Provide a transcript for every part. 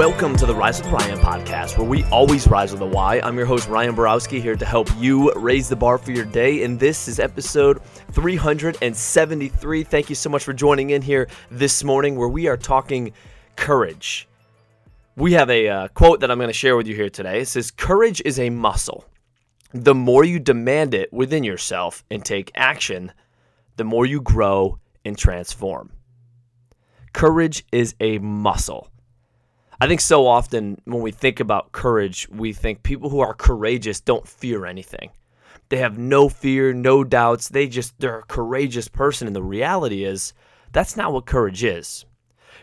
Welcome to the Rise with Ryan podcast, where we always rise with a Y. I'm your host, Ryan Borowski, here to help you raise the bar for your day, and this is episode 373. Thank you so much for joining in here this morning, where we are talking courage. We have a quote that I'm going to share with you here today. It says, "Courage is a muscle. The more you demand it within yourself and take action, the more you grow and transform." Courage is a muscle. I think so often when we think about courage, we think people who are courageous don't fear anything. They have no fear, no doubts. They're a courageous person. And the reality is that's not what courage is.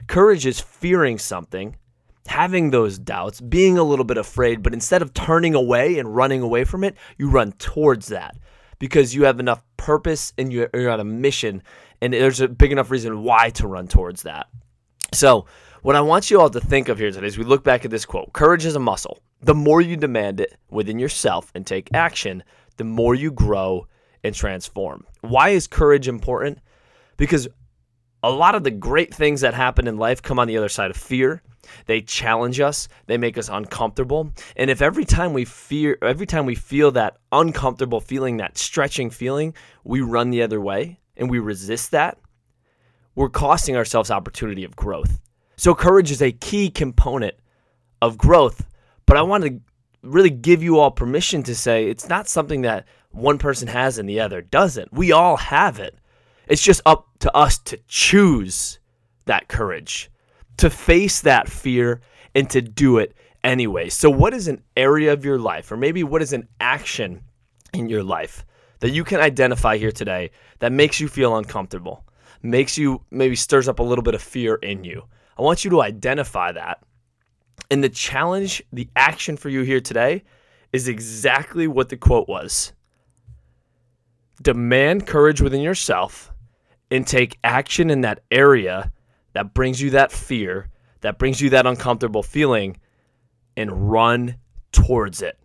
Courage is fearing something, having those doubts, being a little bit afraid, but instead of turning away and running away from it, you run towards that because you have enough purpose and you're on a mission, and there's a big enough reason why to run towards that. So what I want you all to think of here today is we look back at this quote, "Courage is a muscle. The more you demand it within yourself and take action, the more you grow and transform." Why is courage important? Because a lot of the great things that happen in life come on the other side of fear. They challenge us. They make us uncomfortable. And if every time we feel that uncomfortable feeling, that stretching feeling, we run the other way and we resist that, we're costing ourselves opportunity of growth. So courage is a key component of growth, but I want to really give you all permission to say it's not something that one person has and the other doesn't. We all have it. It's just up to us to choose that courage, to face that fear, and to do it anyway. So what is an area of your life, or maybe what is an action in your life that you can identify here today that makes you feel uncomfortable, makes you maybe stirs up a little bit of fear in you? I want you to identify that. And the challenge, the action for you here today is exactly what the quote was. Demand courage within yourself and take action in that area that brings you that fear, that brings you that uncomfortable feeling, and run towards it.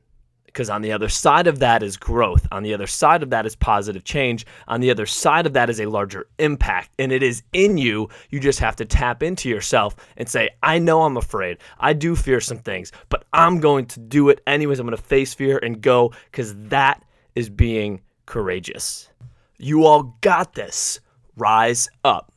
Because on the other side of that is growth. On the other side of that is positive change. On the other side of that is a larger impact. And it is in you. You just have to tap into yourself and say, I know I'm afraid. I do fear some things, but I'm going to do it anyways. I'm going to face fear and go, because that is being courageous. You all got this. Rise up.